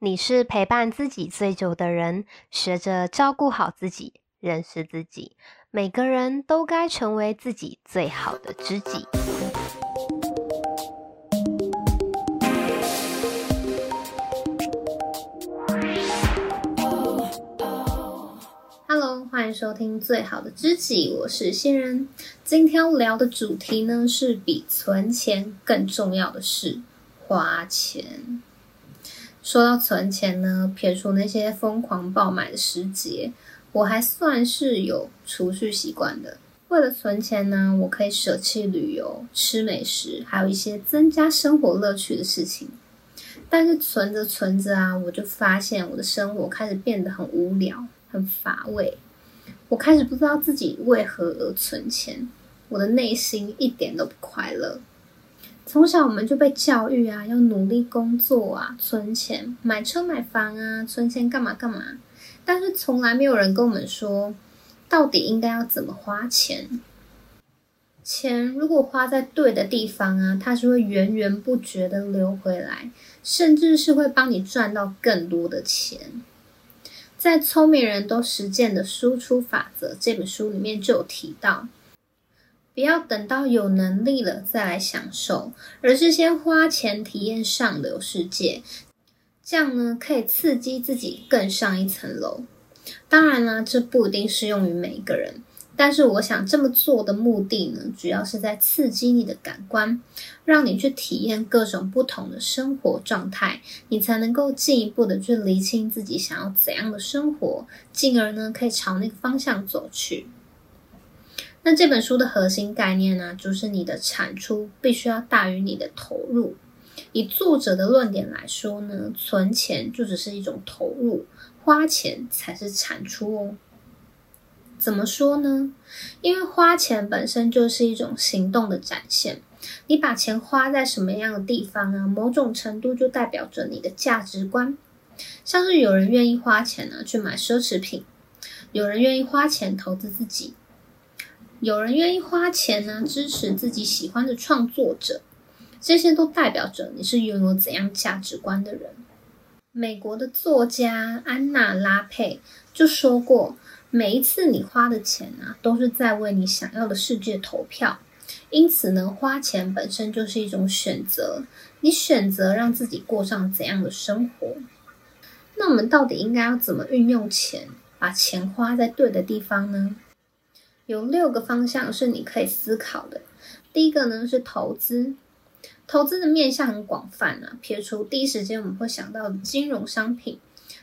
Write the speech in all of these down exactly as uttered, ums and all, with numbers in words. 你是陪伴自己最久的人，学着照顾好自己，认识自己。每个人都该成为自己最好的知己。Hello， 欢迎收听《最好的知己》，我是新人。今天要聊的主题呢，是比存钱更重要的事——花钱。说到存钱呢，撇除那些疯狂爆买的时节，我还算是有储蓄习惯的。为了存钱呢，我可以舍弃旅游、吃美食，还有一些增加生活乐趣的事情。但是存着存着啊，我就发现我的生活开始变得很无聊、很乏味。我开始不知道自己为何而存钱，我的内心一点都不快乐。从小我们就被教育啊，要努力工作啊，存钱买车买房啊，存钱干嘛干嘛，但是从来没有人跟我们说到底应该要怎么花钱。钱如果花在对的地方啊，它是会源源不绝的流回来，甚至是会帮你赚到更多的钱。在《聪明人都实践的输出法则》这本书里面就有提到，不要等到有能力了再来享受，而是先花钱体验上流世界，这样呢可以刺激自己更上一层楼。当然啦，这不一定适用于每一个人，但是我想这么做的目的呢，主要是在刺激你的感官，让你去体验各种不同的生活状态，你才能够进一步的去厘清自己想要怎样的生活，进而呢可以朝那个方向走去。那这本书的核心概念呢、啊，就是你的产出必须要大于你的投入。以作者的论点来说呢，存钱就只是一种投入，花钱才是产出哦。怎么说呢？因为花钱本身就是一种行动的展现，你把钱花在什么样的地方啊，某种程度就代表着你的价值观。像是有人愿意花钱呢、啊、去买奢侈品，有人愿意花钱投资自己，有人愿意花钱呢、啊、支持自己喜欢的创作者，这些都代表着你是拥有怎样价值观的人。美国的作家安娜拉佩就说过，每一次你花的钱啊，都是在为你想要的世界投票。因此呢，花钱本身就是一种选择，你选择让自己过上怎样的生活。那我们到底应该要怎么运用钱，把钱花在对的地方呢？有六个方向是你可以思考的。第一个呢是投资，投资的面向很广泛啊，撇除第一时间我们会想到的金融商品，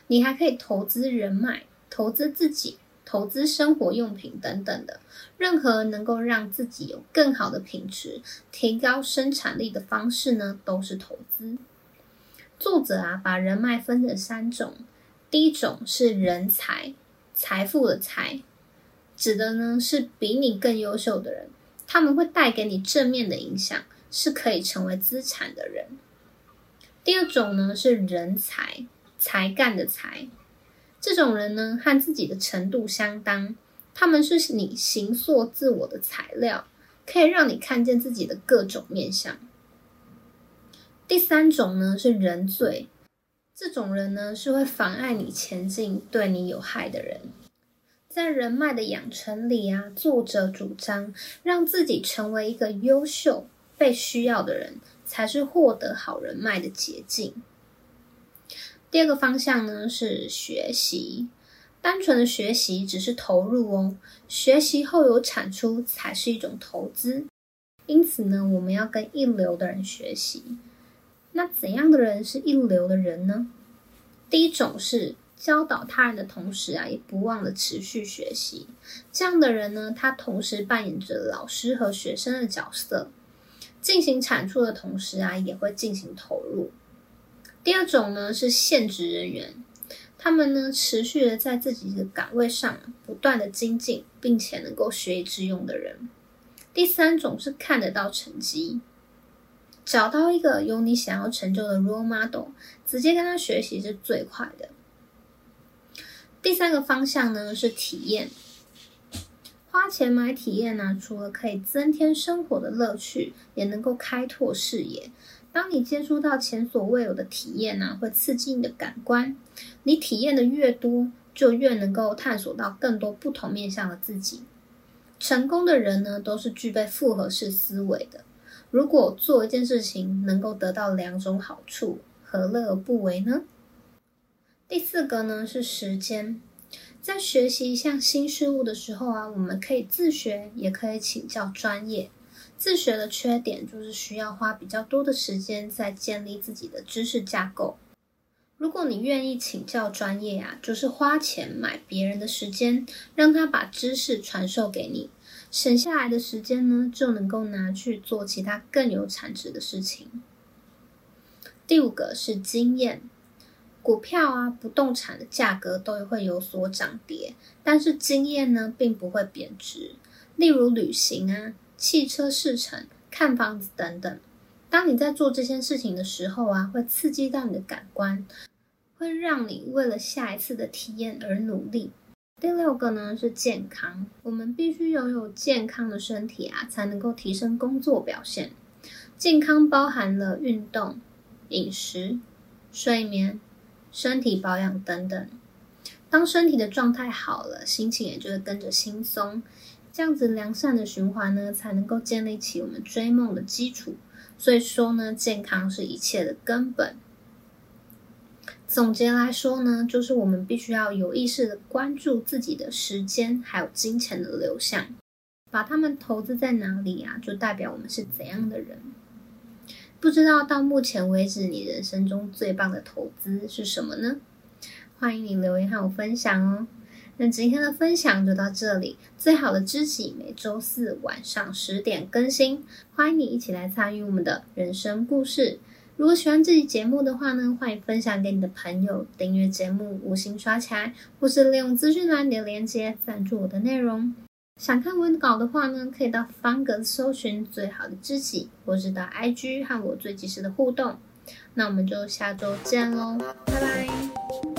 你还可以投资人脉、投资自己、投资生活用品等等的，任何能够让自己有更好的品质、提高生产力的方式呢，都是投资。作者啊把人脉分成三种，第一种是人才，财富的财，指的呢是比你更优秀的人，他们会带给你正面的影响，是可以成为资产的人。第二种呢是人才，才干的才，这种人呢和自己的程度相当，他们是你形塑自我的材料，可以让你看见自己的各种面向。第三种呢是人罪，这种人呢是会妨碍你前进、对你有害的人。在人脉的养成里啊，作者主张让自己成为一个优秀、被需要的人，才是获得好人脉的捷径。第二个方向呢是学习，单纯的学习只是投入哦，学习后有产出才是一种投资。因此呢，我们要跟一流的人学习。那怎样的人是一流的人呢？第一种是教导他人的同时啊，也不忘了持续学习。这样的人呢，他同时扮演着老师和学生的角色，进行产出的同时啊，也会进行投入。第二种呢是现职人员，他们呢持续的在自己的岗位上不断的精进，并且能够学以致用的人。第三种是看得到成绩，找到一个有你想要成就的 role model， 直接跟他学习是最快的。第三个方向呢是体验，花钱买体验呢、啊，除了可以增添生活的乐趣，也能够开拓视野。当你接触到前所未有的体验啊，会刺激你的感官。你体验的越多，就越能够探索到更多不同面向的自己。成功的人呢，都是具备复合式思维的。如果做一件事情能够得到两种好处，何乐而不为呢？第四个呢是时间。在学习一项新事物的时候啊，我们可以自学，也可以请教专业。自学的缺点就是需要花比较多的时间在建立自己的知识架构。如果你愿意请教专业啊，就是花钱买别人的时间，让他把知识传授给你。省下来的时间呢，就能够拿去做其他更有产值的事情。第五个是经验。股票啊，不动产的价格都会有所涨跌，但是经验呢，并不会贬值。例如旅行啊，汽车试乘、看房子等等。当你在做这些事情的时候啊，会刺激到你的感官，会让你为了下一次的体验而努力。第六个呢是健康。我们必须拥有健康的身体啊，才能够提升工作表现。健康包含了运动、饮食、睡眠、身体保养等等。当身体的状态好了，心情也就会跟着轻松。这样子良善的循环呢，才能够建立起我们追梦的基础。所以说呢，健康是一切的根本。总结来说呢，就是我们必须要有意识的关注自己的时间还有金钱的流向，把它们投资在哪里啊，就代表我们是怎样的人。不知道到目前为止你人生中最棒的投资是什么呢？欢迎你留言和我分享哦。那今天的分享就到这里，最好的知己每周四晚上十点更新，欢迎你一起来参与我们的人生故事。如果喜欢这期节目的话呢，欢迎分享给你的朋友，订阅节目五星刷起来，或是利用资讯栏里的连结赞助我的内容。想看文稿的话呢，可以到方格搜寻最好的知己，或是到 I G 和我最及时的互动。那我们就下周见咯，拜拜。